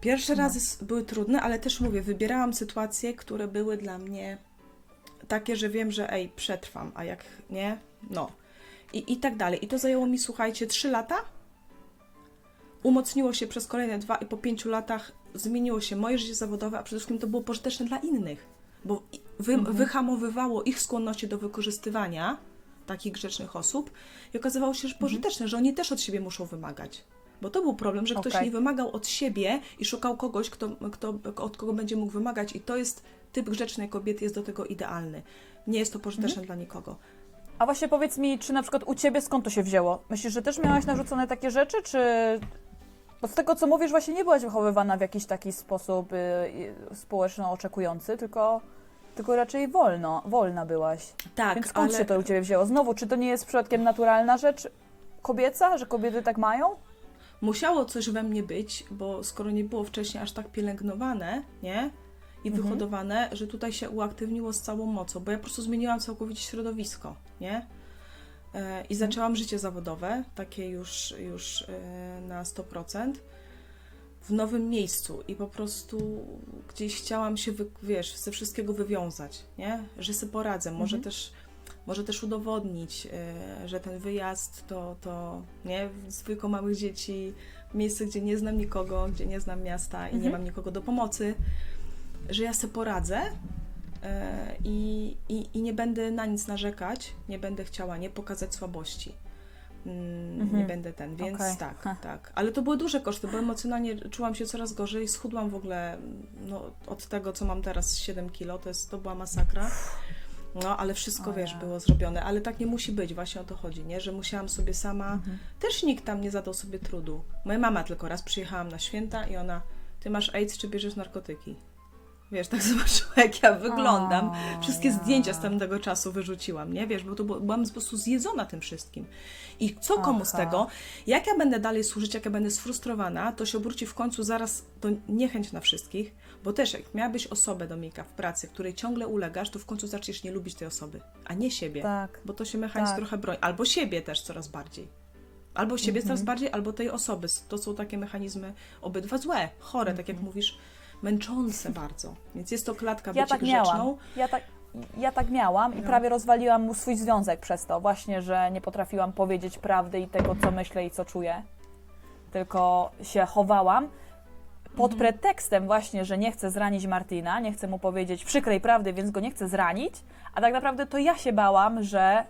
Pierwsze no. razy były trudne, ale też mówię, wybierałam sytuacje, które były dla mnie... takie, że wiem, że ej, przetrwam, a jak nie, no. I, i tak dalej. I to zajęło mi, słuchajcie, trzy lata. Umocniło się przez kolejne dwa i po pięciu latach zmieniło się moje życie zawodowe, a przede wszystkim to było pożyteczne dla innych, bo wy, mhm. wyhamowywało ich skłonności do wykorzystywania takich grzecznych osób i okazywało się, że pożyteczne, mhm. że oni też od siebie muszą wymagać. Bo to był problem, że ktoś okay. nie wymagał od siebie i szukał kogoś, kto, kto, od kogo będzie mógł wymagać i to jest typ grzecznej kobiety, jest do tego idealny. Nie jest to pożyteczne mhm. dla nikogo. A właśnie powiedz mi, czy na przykład u Ciebie skąd to się wzięło? Myślisz, że też miałaś narzucone takie rzeczy, czy... Bo z tego, co mówisz, właśnie nie byłaś wychowywana w jakiś taki sposób y, y, społeczno oczekujący, tylko... tylko raczej wolno, wolna byłaś. Tak, Więc skąd ale... się to u Ciebie wzięło? Znowu, czy to nie jest przypadkiem naturalna rzecz kobieca, że kobiety tak mają? Musiało coś we mnie być, bo skoro nie było wcześniej aż tak pielęgnowane, nie? I mhm. wyhodowane, że tutaj się uaktywniło z całą mocą, bo ja po prostu zmieniłam całkowicie środowisko, nie? E, I zaczęłam życie zawodowe, takie już, już e, na sto procent, w nowym miejscu i po prostu gdzieś chciałam się, wy, wiesz, ze wszystkiego wywiązać, nie? Że sobie poradzę, może mhm. też... Może też udowodnić, że ten wyjazd to, to nie, zwykło małych dzieci, miejsce, gdzie nie znam nikogo, gdzie nie znam miasta i mhm. nie mam nikogo do pomocy, że ja sobie poradzę i, i, i nie będę na nic narzekać, nie będę chciała nie pokazać słabości. Mhm. Nie będę ten, więc okay. tak, ha. tak. Ale to były duże koszty, bo emocjonalnie czułam się coraz gorzej, schudłam w ogóle no, od tego, co mam teraz siedem kilo, to, jest, to była masakra. No, ale wszystko, wiesz, było zrobione, ale tak nie musi być, właśnie o to chodzi, nie? Że musiałam sobie sama, mhm. też nikt tam nie zadał sobie trudu. Moja mama tylko raz przyjechałam na święta i ona, ty masz AIDS czy bierzesz narkotyki? Wiesz, tak zobaczyła, jak ja wyglądam, o, wszystkie ja. zdjęcia z tamtego czasu wyrzuciłam, nie? Wiesz, bo to byłam po prostu zjedzona tym wszystkim. I co komu Aha. z tego? Jak ja będę dalej służyć, jak ja będę sfrustrowana, to się obróci w końcu zaraz to niechęć na wszystkich, bo też jak miałabyś osobę, Dominika, w pracy, której ciągle ulegasz, to w końcu zaczniesz nie lubić tej osoby, a nie siebie, tak. bo to się mechanizm tak. trochę broni, albo siebie też coraz bardziej. Albo siebie mhm. coraz bardziej, albo tej osoby. To są takie mechanizmy obydwa złe, chore, mhm. tak jak mówisz, męczące bardzo. Więc jest to klatka bycia ja tak grzeczną. Ja tak, ja tak miałam i no. prawie rozwaliłam mu swój związek przez to. Właśnie, że nie potrafiłam powiedzieć prawdy i tego, co myślę i co czuję. Tylko się chowałam pod mhm. pretekstem właśnie, że nie chcę zranić Martina, nie chcę mu powiedzieć przykrej prawdy, więc go nie chcę zranić. A tak naprawdę to ja się bałam, że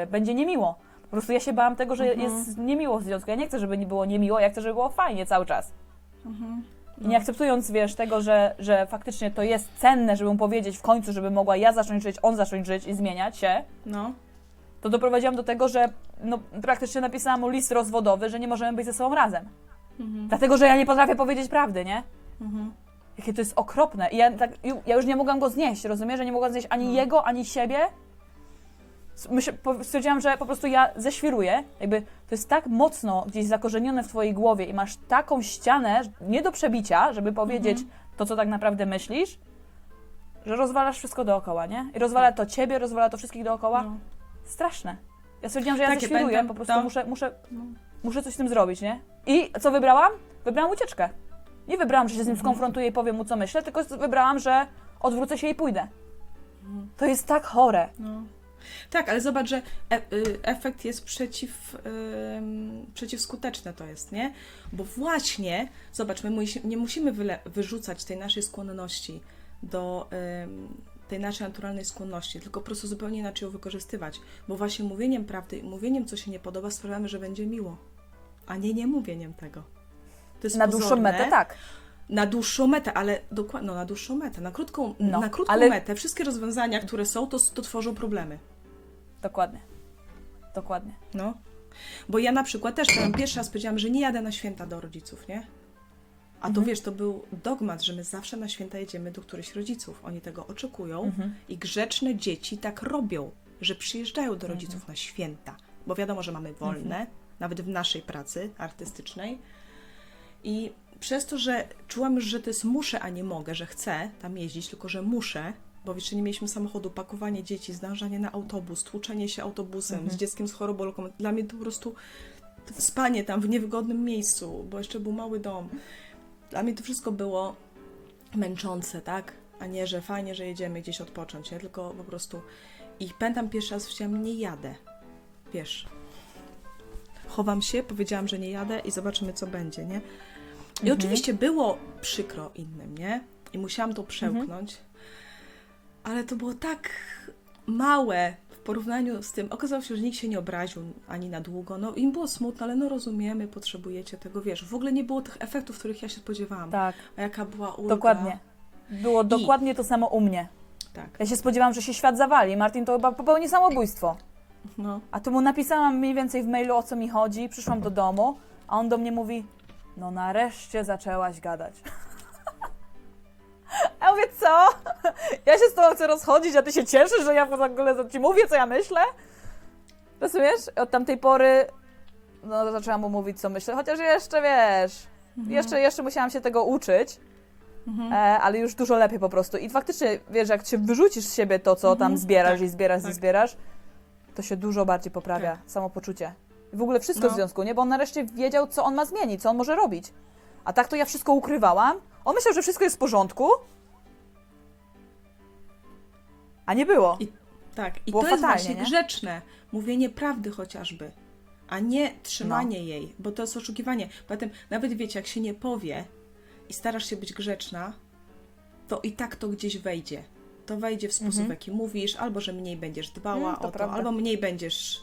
yy, będzie niemiło. Po prostu ja się bałam tego, że mhm. jest niemiło w związku. Ja nie chcę, żeby nie było niemiło, ja chcę, żeby było fajnie cały czas. Mhm. No. I nie akceptując, wiesz, tego, że, że faktycznie to jest cenne, żeby mu powiedzieć w końcu, żeby mogła ja zacząć żyć, on zacząć żyć i zmieniać się, no. to doprowadziłam do tego, że no, praktycznie napisałam mu list rozwodowy, że nie możemy być ze sobą razem. Mhm. Dlatego, że ja nie potrafię powiedzieć prawdy, nie? Mhm. Jakie to jest okropne. I ja, tak, ja już nie mogłam go znieść, rozumiesz? Że nie mogłam znieść ani mhm. jego, ani siebie. Stwierdziłam, że po prostu ja zeświruję, jakby to jest tak mocno gdzieś zakorzenione w twojej głowie i masz taką ścianę nie do przebicia, żeby powiedzieć mhm. to, co tak naprawdę myślisz, że rozwalasz wszystko dookoła, nie? I rozwala to ciebie, rozwala to wszystkich dookoła. No. Straszne. Ja stwierdziłam, że ja Takie zeświruję, pamiętam, po prostu to... muszę, muszę, no. muszę coś z tym zrobić, nie? I co wybrałam? Wybrałam ucieczkę. Nie wybrałam, że się z nim mhm. skonfrontuję i powiem mu, co myślę, tylko wybrałam, że odwrócę się i pójdę. Mhm. To jest tak chore. No. Tak, ale zobacz, że efekt jest przeciw, przeciwskuteczny to jest, nie? Bo właśnie, zobacz, my nie musimy wyle, wyrzucać tej naszej skłonności do tej naszej naturalnej skłonności, tylko po prostu zupełnie inaczej ją wykorzystywać, bo właśnie mówieniem prawdy i mówieniem, co się nie podoba, sprawiamy, że będzie miło, a nie nie mówieniem tego. To jest na dłuższą metę, tak. Na dłuższą metę, ale dokładnie, no na dłuższą metę, na krótką, no, na krótką ale... metę. Wszystkie rozwiązania, które są, to, to tworzą problemy. Dokładnie. Dokładnie. No. Bo ja na przykład też tam pierwszy raz powiedziałam, że nie jadę na święta do rodziców, nie? A to mhm. wiesz, to był dogmat, że my zawsze na święta jedziemy do którychś rodziców. Oni tego oczekują mhm. i grzeczne dzieci tak robią, że przyjeżdżają do rodziców mhm. na święta. Bo wiadomo, że mamy wolne, mhm. nawet w naszej pracy artystycznej. I przez to, że czułam już, że to jest muszę, a nie mogę, że chcę tam jeździć, tylko że muszę, bo jeszcze nie mieliśmy samochodu, pakowanie dzieci, zdążanie na autobus, tłuczenie się autobusem mhm. z dzieckiem z chorobą lokomotoryczną. Dla mnie to po prostu spanie tam w niewygodnym miejscu, bo jeszcze był mały dom. Dla mnie to wszystko było męczące, tak? A nie, że fajnie, że jedziemy gdzieś odpocząć, nie? Tylko po prostu... I pamiętam pierwszy raz, chciałam, nie jadę. Wiesz... Chowam się, powiedziałam, że nie jadę i zobaczymy, co będzie, nie? I mhm. oczywiście było przykro innym, nie? I musiałam to przełknąć, mhm. ale to było tak małe w porównaniu z tym. Okazało się, że nikt się nie obraził ani na długo. No im było smutno, ale no rozumiemy, potrzebujecie tego, wiesz. W ogóle nie było tych efektów, których ja się spodziewałam. Tak. A jaka była ulga. Dokładnie. Było I... dokładnie to samo u mnie. Tak. Ja się spodziewałam, że się świat zawali. Martin to chyba popełni samobójstwo. No. A to mu napisałam mniej więcej w mailu, o co mi chodzi, przyszłam do domu, a on do mnie mówi, no nareszcie zaczęłaś gadać. A ja mówię, co? Ja się z tobą chcę rozchodzić, a ty się cieszysz, że ja w ogóle ci mówię, co ja myślę? Rozumiesz? Od tamtej pory no, zaczęłam mu mówić, co myślę, chociaż jeszcze, wiesz, mhm. jeszcze, jeszcze musiałam się tego uczyć. Mhm. E, ale już dużo lepiej po prostu. I faktycznie, wiesz, jak się wyrzucisz z siebie to, co mhm. tam zbierasz tak, i zbierasz tak. i zbierasz, to się dużo bardziej poprawia, tak. samopoczucie. W ogóle wszystko no. w związku, nie? Bo on nareszcie wiedział, co on ma zmienić, co on może robić. A tak to ja wszystko ukrywałam. On myślał, że wszystko jest w porządku. A nie było. I, tak, i było to fatalnie, jest właśnie nie? grzeczne. Mówienie prawdy chociażby, a nie trzymanie no. jej, bo to jest oszukiwanie. Potem nawet wiecie, jak się nie powie i starasz się być grzeczna, to i tak to gdzieś wejdzie. To wejdzie w sposób, mhm. jaki mówisz, albo że mniej będziesz dbała mm, to o to, prawda. Albo mniej będziesz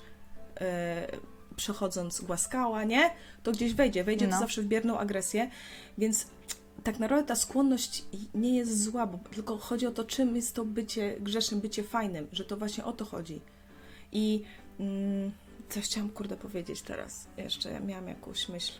yy, przechodząc głaskała, nie? To gdzieś wejdzie, wejdzie no. to zawsze w bierną agresję, więc tak naprawdę ta skłonność nie jest zła, bo tylko chodzi o to, czym jest to bycie grzesznym, bycie fajnym, że to właśnie o to chodzi. I mm, coś chciałam, kurde, powiedzieć teraz jeszcze, ja miałam jakąś myśl.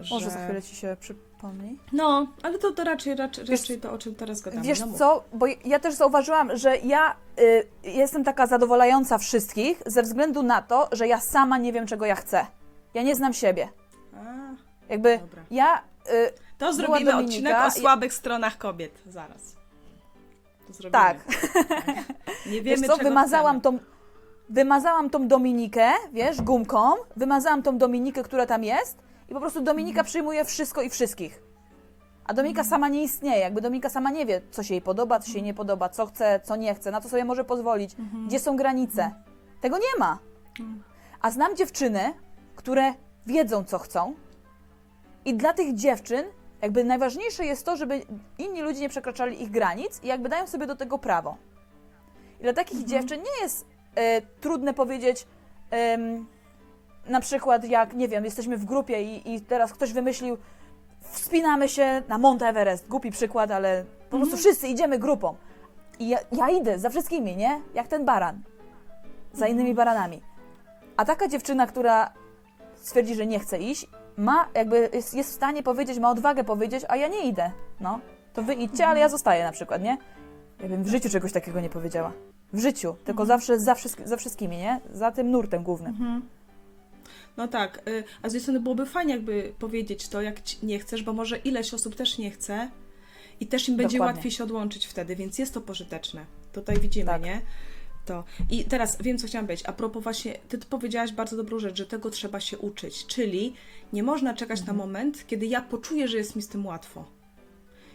Że... Może za chwilę ci się przypomni. No, ale to, to raczej, raczej, wiesz, raczej to, o czym teraz gadamy. Wiesz no co, bo ja też zauważyłam, że ja y, jestem taka zadowalająca wszystkich ze względu na to, że ja sama nie wiem, czego ja chcę. Ja nie znam siebie. A, jakby dobra. ja... Y, to zrobimy Dominika, odcinek o słabych i... stronach kobiet. Zaraz. To zrobimy. Tak. tak. Nie wiemy, wiesz co, czego wymazałam chcemy. tą... wymazałam tą Dominikę, wiesz, gumką, wymazałam tą Dominikę, która tam jest i po prostu Dominika przyjmuje wszystko i wszystkich. A Dominika sama nie istnieje, jakby Dominika sama nie wie, co się jej podoba, co się jej nie podoba, co chce, co nie chce, na co sobie może pozwolić, mhm. gdzie są granice. Tego nie ma. A znam dziewczyny, które wiedzą, co chcą i dla tych dziewczyn jakby najważniejsze jest to, żeby inni ludzie nie przekraczali ich granic i jakby dają sobie do tego prawo. I dla takich mhm. dziewczyn nie jest y, trudne powiedzieć, y, na przykład jak, nie wiem, jesteśmy w grupie i, i teraz ktoś wymyślił, wspinamy się na Mount Everest, głupi przykład, ale po mhm. prostu wszyscy idziemy grupą. I ja, ja idę za wszystkimi, nie? Jak ten baran. Za mhm. innymi baranami. A taka dziewczyna, która stwierdzi, że nie chce iść, ma jakby jest, jest w stanie powiedzieć, ma odwagę powiedzieć, a ja nie idę, no. To wy idźcie, mhm. ale ja zostaję na przykład, nie? Ja bym w życiu czegoś takiego nie powiedziała. W życiu, tylko mhm. zawsze za, wszystk- za wszystkimi, nie? Za tym nurtem głównym. Mhm. No tak, a z jednej strony byłoby fajnie jakby powiedzieć to, jak nie chcesz, bo może ileś osób też nie chce i też im będzie Dokładnie. Łatwiej się odłączyć wtedy, więc jest to pożyteczne. Tutaj widzimy, tak. nie? To. I teraz wiem, co chciałam powiedzieć. A propos właśnie, ty powiedziałaś bardzo dobrą rzecz, że tego trzeba się uczyć, czyli nie można czekać mhm. na moment, kiedy ja poczuję, że jest mi z tym łatwo.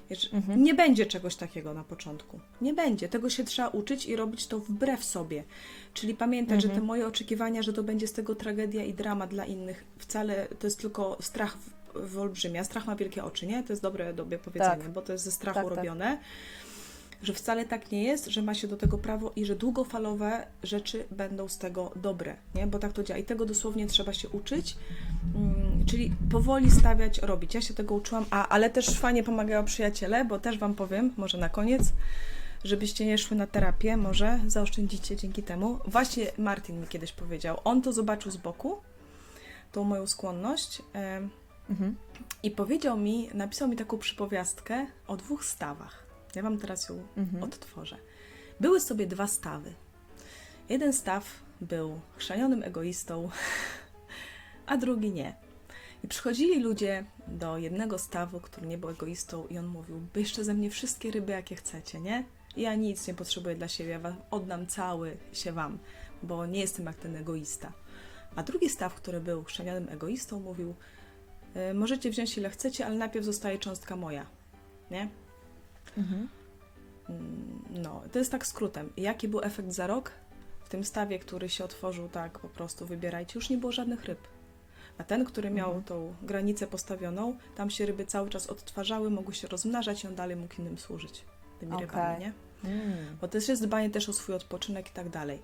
Wiesz, mhm. nie będzie czegoś takiego na początku. Nie będzie. Tego się trzeba uczyć i robić to wbrew sobie. Czyli pamiętać, mhm. że te moje oczekiwania, że to będzie z tego tragedia i drama dla innych, wcale to jest tylko strach wyolbrzymia. Strach ma wielkie oczy, nie? To jest dobre dobie powiedzenie, tak. bo to jest ze strachu tak, robione. Tak. Że wcale tak nie jest, że ma się do tego prawo i że długofalowe rzeczy będą z tego dobre, nie? Bo tak to działa i tego dosłownie trzeba się uczyć, mm, czyli powoli stawiać, robić. Ja się tego uczyłam, a, ale też fajnie pomagają przyjaciele, bo też Wam powiem, może na koniec, żebyście nie szły na terapię, może zaoszczędzicie dzięki temu. Właśnie Martin mi kiedyś powiedział, on to zobaczył z boku, tą moją skłonność yy, mhm. i powiedział mi, napisał mi taką przypowiastkę o dwóch stawach. Ja Wam teraz ją mhm. odtworzę. Były sobie dwa stawy. Jeden staw był chrzanionym egoistą, a drugi nie. I przychodzili ludzie do jednego stawu, który nie był egoistą i on mówił, bierzcie ze mnie wszystkie ryby, jakie chcecie, nie? Ja nic nie potrzebuję dla siebie, ja oddam cały się Wam, bo nie jestem jak ten egoista. A drugi staw, który był chrzanionym egoistą, mówił, możecie wziąć ile chcecie, ale najpierw zostaje cząstka moja, nie? Mhm. No, to jest tak skrótem. Jaki był efekt za rok? W tym stawie, który się otworzył tak po prostu wybierajcie, już nie było żadnych ryb. A ten, który miał mhm. tą granicę postawioną, tam się ryby cały czas odtwarzały, mogły się rozmnażać i on dalej mógł innym służyć. Tymi okay. rybami, nie? Mm. Bo też jest dbanie też o swój odpoczynek i tak dalej.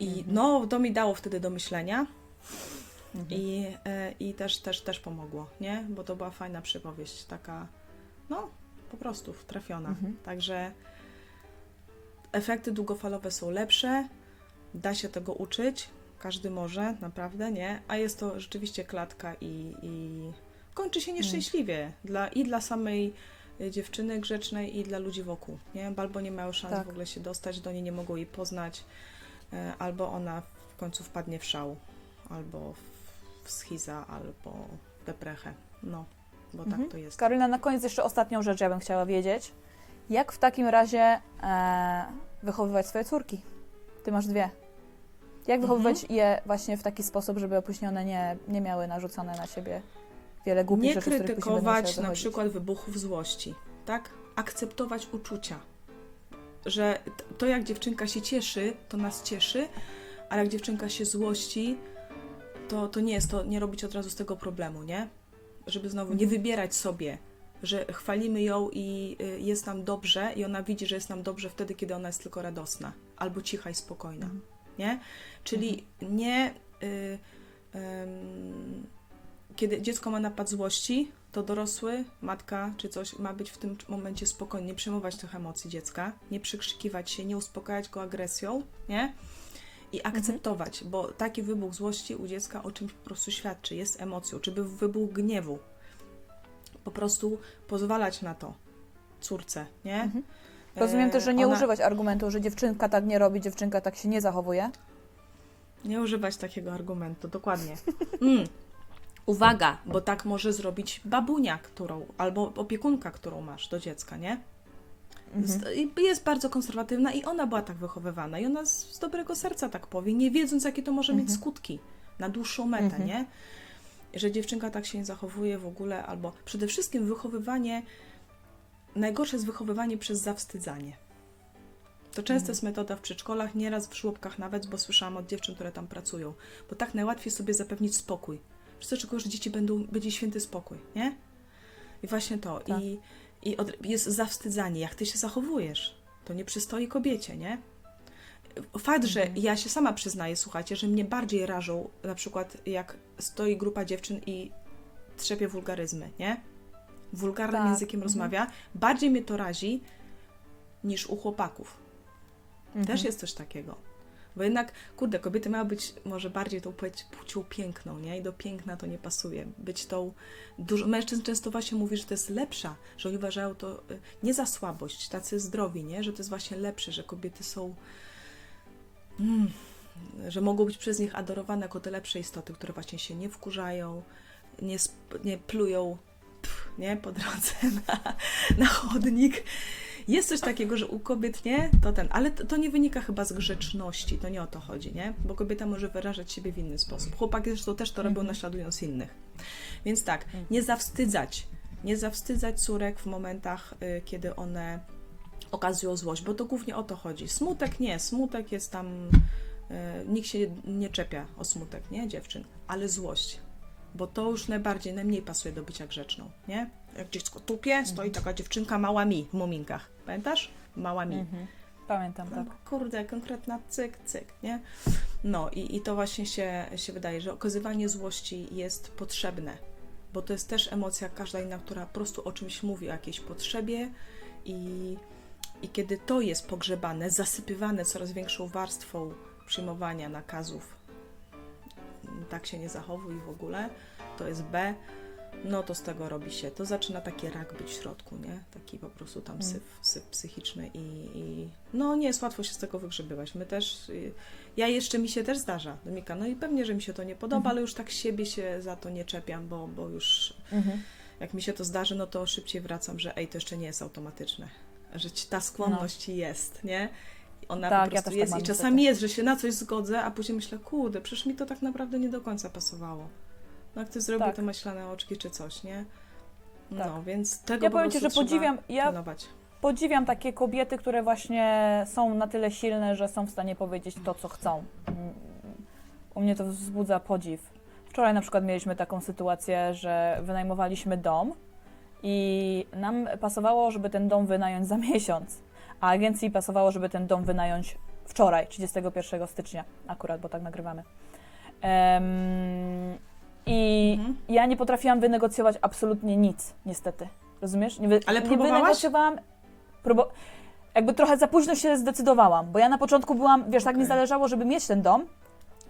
I mhm. no, to mi dało wtedy do myślenia. Mhm. I, i też, też, też pomogło, nie? Bo to była fajna przypowieść, taka no po prostu trafiona. Mhm. Także efekty długofalowe są lepsze, da się tego uczyć, każdy może, naprawdę, nie? A jest to rzeczywiście klatka i, i kończy się nieszczęśliwie mhm. dla, i dla samej dziewczyny grzecznej i dla ludzi wokół, nie? Albo nie mają szans tak. w ogóle się dostać do niej, nie mogą jej poznać, albo ona w końcu wpadnie w szał, albo w schiza, albo w deprechę, no. Bo mhm. tak to jest. Karolina, na koniec jeszcze ostatnią rzecz ja bym chciała wiedzieć. Jak w takim razie e, wychowywać swoje córki? Ty masz dwie. Jak wychowywać mhm. je właśnie w taki sposób, żeby opóźnione nie, nie miały narzucone na siebie wiele głupich nie rzeczy, nie krytykować na przykład wybuchów złości, tak? Akceptować uczucia. Że to jak dziewczynka się cieszy, to nas cieszy, a jak dziewczynka się złości, to, to nie jest to, nie robić od razu z tego problemu, nie? Żeby znowu nie wybierać sobie, że chwalimy ją i jest nam dobrze i ona widzi, że jest nam dobrze wtedy, kiedy ona jest tylko radosna albo cicha i spokojna, mhm. nie? Czyli mhm. nie... Y, y, y, kiedy dziecko ma napad złości, to dorosły, matka czy coś ma być w tym momencie spokojny, nie przejmować tych emocji dziecka, nie przykrzykiwać się, nie uspokajać go agresją, nie? I akceptować, mhm. bo taki wybuch złości u dziecka o czymś po prostu świadczy, jest emocją, czy był wybuch gniewu. Po prostu pozwalać na to córce, nie? Mhm. Rozumiem e, też, że nie ona... używać argumentu, że dziewczynka tak nie robi, dziewczynka tak się nie zachowuje. Nie używać takiego argumentu, dokładnie. Mm. Uwaga, bo tak może zrobić babunia, którą, albo opiekunka, którą masz do dziecka, nie? Mhm. Jest bardzo konserwatywna i ona była tak wychowywana i ona z, z dobrego serca tak powie, nie wiedząc, jakie to może mhm. mieć skutki na dłuższą metę, mhm. nie? Że dziewczynka tak się nie zachowuje w ogóle, albo przede wszystkim wychowywanie, najgorsze jest wychowywanie przez zawstydzanie. To często mhm. jest metoda w przedszkolach, nieraz w żłobkach nawet, bo słyszałam od dziewczyn, które tam pracują, bo tak najłatwiej sobie zapewnić spokój. Przez to, czego, że dzieci będą, będzie święty spokój, nie? I właśnie to. Tak. I, i od, jest zawstydzanie, jak ty się zachowujesz. To nie przystoi kobiecie, nie? Fakt, że ja się sama przyznaję, słuchajcie, że mnie bardziej rażą, na przykład jak stoi grupa dziewczyn i trzepie wulgaryzmy, nie? Wulgarnym tak. językiem mhm. rozmawia. Bardziej mnie to razi niż u chłopaków. Mhm. Też jest coś takiego. Bo jednak, kurde, kobiety mają być może bardziej tą płcią piękną, nie? I do piękna to nie pasuje. Być tą... Dużo... Mężczyzn często właśnie mówi, że to jest lepsza, że oni uważają to nie za słabość, tacy zdrowi, nie? Że to jest właśnie lepsze, że kobiety są... Mm, że mogą być przez nich adorowane jako te lepsze istoty, które właśnie się nie wkurzają, nie, sp- nie plują pff, nie? po drodze na, na chodnik. Jest coś takiego, że u kobiet nie, to ten, ale to, to nie wynika chyba z grzeczności, to nie o to chodzi, nie? Bo kobieta może wyrażać siebie w inny sposób. Chłopaki zresztą też to robią, naśladując innych. Więc tak, nie zawstydzać, nie zawstydzać córek w momentach, y, kiedy one okazują złość, bo to głównie o to chodzi. Smutek nie, smutek jest tam, y, nikt się nie czepia o smutek, nie, dziewczyn, ale złość. Bo to już najbardziej, najmniej pasuje do bycia grzeczną, nie? Jak dziecko tupie, stoi taka dziewczynka mała mi w muminkach. Pamiętasz? Mała mi. Mhm. Pamiętam, no, tak. Kurde, konkretna cyk, cyk, nie? No i, i to właśnie się, się wydaje, że okazywanie złości jest potrzebne, bo to jest też emocja każda inna, która po prostu o czymś mówi, o jakiejś potrzebie i, i kiedy to jest pogrzebane, zasypywane coraz większą warstwą przyjmowania nakazów, tak się nie zachowuj w ogóle, to jest B, no to z tego robi się, to zaczyna taki rak być w środku, nie? Taki po prostu tam syf, syf psychiczny i, i no nie jest łatwo się z tego wygrzebywać. My też, ja jeszcze mi się też zdarza, Dominika, no i pewnie, że mi się to nie podoba, mhm. ale już tak siebie się za to nie czepiam, bo, bo już mhm. jak mi się to zdarzy, no to szybciej wracam, że ej, to jeszcze nie jest automatyczne, że ta skłonność no. jest, nie? Ona tak, po prostu ja jest tak i czasami niestety. Jest, że się na coś zgodzę, a później myślę, kurde, przecież mi to tak naprawdę nie do końca pasowało. No jak ty zrobił tak. te maślane oczki czy coś, nie? No, tak. więc tego ja po prostu ci, że podziwiam, ja podziwiam takie kobiety, które właśnie są na tyle silne, że są w stanie powiedzieć to, co chcą. U mnie to wzbudza podziw. Wczoraj na przykład mieliśmy taką sytuację, że wynajmowaliśmy dom i nam pasowało, żeby ten dom wynająć za miesiąc. A agencji pasowało, żeby ten dom wynająć wczoraj, trzydziestego pierwszego stycznia akurat, bo tak nagrywamy. Um, I mhm. ja nie potrafiłam wynegocjować absolutnie nic, niestety. Rozumiesz? Nie wy- Ale próbowałaś? Nie wynegocjowałam, próbu- jakby trochę za późno się zdecydowałam, bo ja na początku byłam, wiesz, okay. tak mi zależało, żeby mieć ten dom,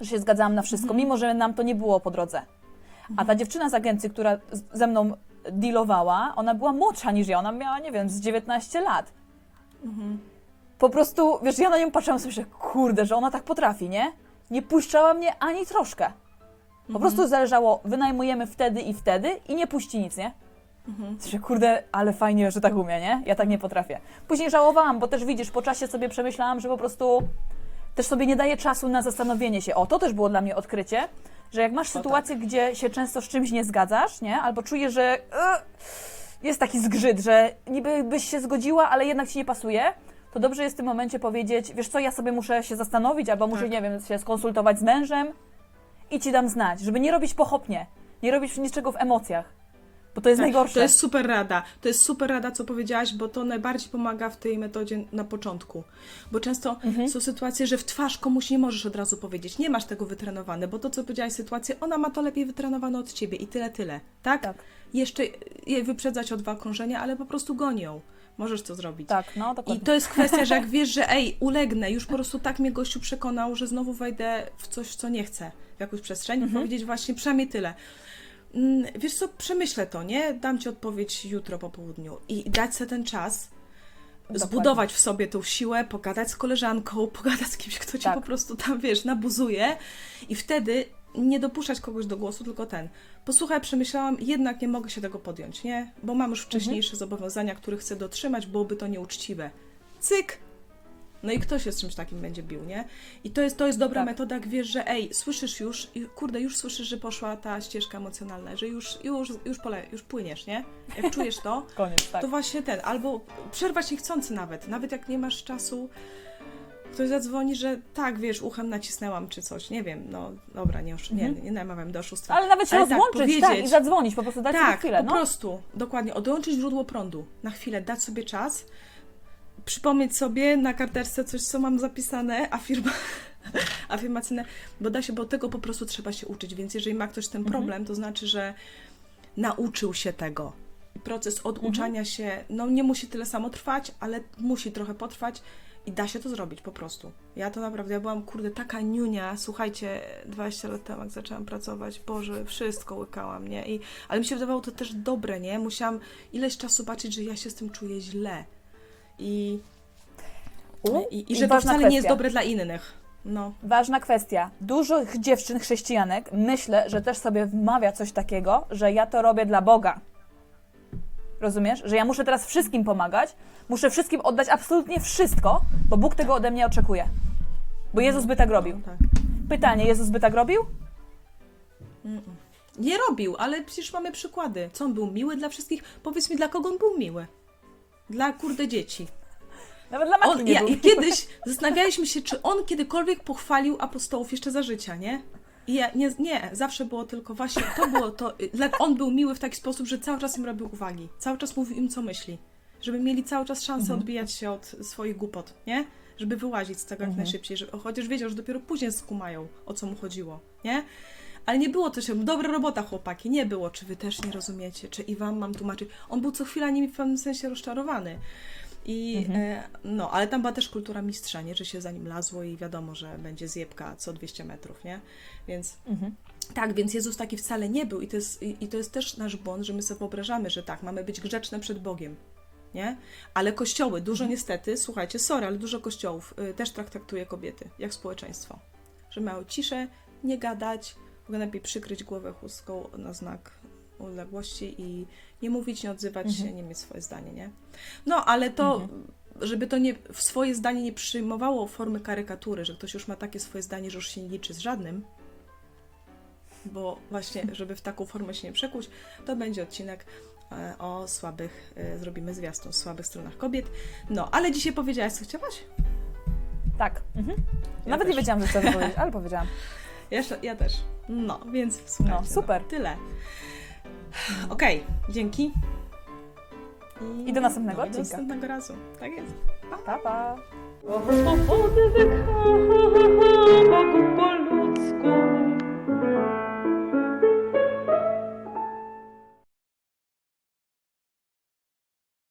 że się zgadzałam na wszystko, mhm. mimo że nam to nie było po drodze. Mhm. A ta dziewczyna z agencji, która ze mną dealowała, ona była młodsza niż ja, ona miała, nie wiem, z dziewiętnaście lat. Mhm. Po prostu, wiesz, ja na nią patrzyłam sobie, że kurde, że ona tak potrafi, nie? Nie puszczała mnie ani troszkę. Po mhm. prostu zależało, wynajmujemy wtedy i wtedy i nie puści nic, nie? Mhm. Że kurde, ale fajnie, że tak umie, nie? Ja tak nie potrafię. Później żałowałam, bo też widzisz, po czasie sobie przemyślałam, że po prostu też sobie nie daję czasu na zastanowienie się. O, to też było dla mnie odkrycie, że jak masz o, sytuację, tak. gdzie się często z czymś nie zgadzasz, nie? Albo czujesz, że... Yy, jest taki zgrzyt, że niby byś się zgodziła, ale jednak ci nie pasuje, to dobrze jest w tym momencie powiedzieć, wiesz co, ja sobie muszę się zastanowić, albo muszę, tak. nie wiem, się skonsultować z mężem i ci dam znać, żeby nie robić pochopnie, nie robić niczego w emocjach, bo to jest tak, najgorsze. To jest super rada, to jest super rada, co powiedziałaś, bo to najbardziej pomaga w tej metodzie na początku, bo często mhm. są sytuacje, że w twarz komuś nie możesz od razu powiedzieć, nie masz tego wytrenowane, bo to, co powiedziałaś, sytuację, ona ma to lepiej wytrenowane od ciebie i tyle, tyle, tak? Tak. Jeszcze je wyprzedzać o dwa krążenia, ale po prostu gonią. Możesz to zrobić. Tak, no dokładnie. I to jest kwestia, że jak wiesz, że ej, ulegnę, już po prostu tak mnie gościu przekonał, że znowu wejdę w coś, co nie chcę, w jakąś przestrzeń, mhm. powiedzieć właśnie przynajmniej tyle. Wiesz co, przemyślę to, nie? Dam ci odpowiedź jutro po południu i dać sobie ten czas, dokładnie. Zbudować w sobie tą siłę, pogadać z koleżanką, pogadać z kimś, kto cię tak. po prostu tam, wiesz, nabuzuje i wtedy nie dopuszczać kogoś do głosu, tylko ten. Posłuchaj, przemyślałam, jednak nie mogę się tego podjąć, nie? Bo mam już wcześniejsze mhm. zobowiązania, których chcę dotrzymać, byłoby to nieuczciwe. Cyk! No i kto się z czymś takim będzie bił, nie? I to jest, to jest dobra tak. metoda, jak wiesz, że ej, słyszysz już, i kurde, już słyszysz, że poszła ta ścieżka emocjonalna, że już, już, już, pole, już płyniesz, nie? Jak czujesz to, koniec, tak. to właśnie ten, albo przerwać niechcący nawet, nawet jak nie masz czasu, ktoś zadzwoni, że tak, wiesz, uchem nacisnęłam czy coś, nie wiem, no dobra, nie, oszu- mhm. nie, nie namawiam do oszustwa. Ale nawet się ale rozłączyć, tak, tak, i zadzwonić, po prostu dać tak, sobie chwilę, no. Tak, po prostu, dokładnie, odłączyć źródło prądu, na chwilę dać sobie czas, przypomnieć sobie na karteczce coś, co mam zapisane, afirma, afirmacyjne, bo da się, bo tego po prostu trzeba się uczyć, więc jeżeli ma ktoś ten problem, to znaczy, że nauczył się tego. Proces oduczania mhm. się, no nie musi tyle samo trwać, ale musi trochę potrwać i da się to zrobić po prostu. Ja to naprawdę, ja byłam, kurde, taka niunia, słuchajcie, dwadzieścia lat temu, jak zaczęłam pracować, Boże, wszystko łykałam, nie? I, ale mi się wydawało to też dobre, nie? Musiałam ileś czasu patrzeć, że ja się z tym czuję źle. I, U, i, i że i to wcale kwestia. nie jest dobre dla innych. No. Ważna kwestia. Dużo dziewczyn chrześcijanek, myślę, że też sobie wmawia coś takiego, że ja to robię dla Boga. Rozumiesz? Że ja muszę teraz wszystkim pomagać, muszę wszystkim oddać absolutnie wszystko, bo Bóg tego ode mnie oczekuje. Bo Jezus by tak robił. Pytanie, Jezus by tak robił? Nie robił, ale przecież mamy przykłady. Co on był miły dla wszystkich? Powiedz mi, dla kogo on był miły? Dla, kurde, dzieci. Nawet dla matki on, nie ja, był. I kiedyś zastanawialiśmy się, czy on kiedykolwiek pochwalił apostołów jeszcze za życia, nie? I ja, nie, nie, zawsze było tylko właśnie, to było to, on był miły w taki sposób, że cały czas im robił uwagi, cały czas mówił im, co myśli, żeby mieli cały czas szansę mhm. odbijać się od swoich głupot, nie? Żeby wyłazić z tego jak mhm. najszybciej, że, chociaż wiedział, że dopiero później skumają, o co mu chodziło, nie? Ale nie było to się, dobra robota chłopaki, nie było, czy wy też nie rozumiecie, czy i wam mam tłumaczyć. On był co chwila nimi w pewnym sensie rozczarowany. I mhm. e, no, ale tam była też kultura mistrza, nie, że się za nim lazło i wiadomo, że będzie zjebka co dwieście metrów, nie? Więc mhm. tak, więc Jezus taki wcale nie był i to jest, i, i to jest też nasz błąd, że my sobie wyobrażamy, że tak, mamy być grzeczne przed Bogiem, nie? Ale kościoły, dużo mhm. niestety, słuchajcie, sorry, ale dużo kościołów y, też traktuje kobiety jak społeczeństwo, że mają ciszę, nie gadać, lepiej przykryć głowę chustką na znak uległości i nie mówić, nie odzywać mhm. się, nie mieć swoje zdanie, nie? No, ale to, mhm. żeby to nie, swoje zdanie nie przyjmowało formy karykatury, że ktoś już ma takie swoje zdanie, że już się nie liczy z żadnym, bo właśnie, żeby w taką formę się nie przekuć, to będzie odcinek o słabych, zrobimy zwiastun, słabych stronach kobiet. No, ale dzisiaj powiedziałaś, co chciałaś? Tak. Mhm. Ja Nawet też. nie wiedziałam, że chcę powiedzieć, ale powiedziałam. Ja, ja też. No, więc słuchajcie. No, super. No, tyle. Okej, okay, dzięki. I, I do następnego no, odcinka. Do następnego razu. Tak jest. Pa, pa. pa.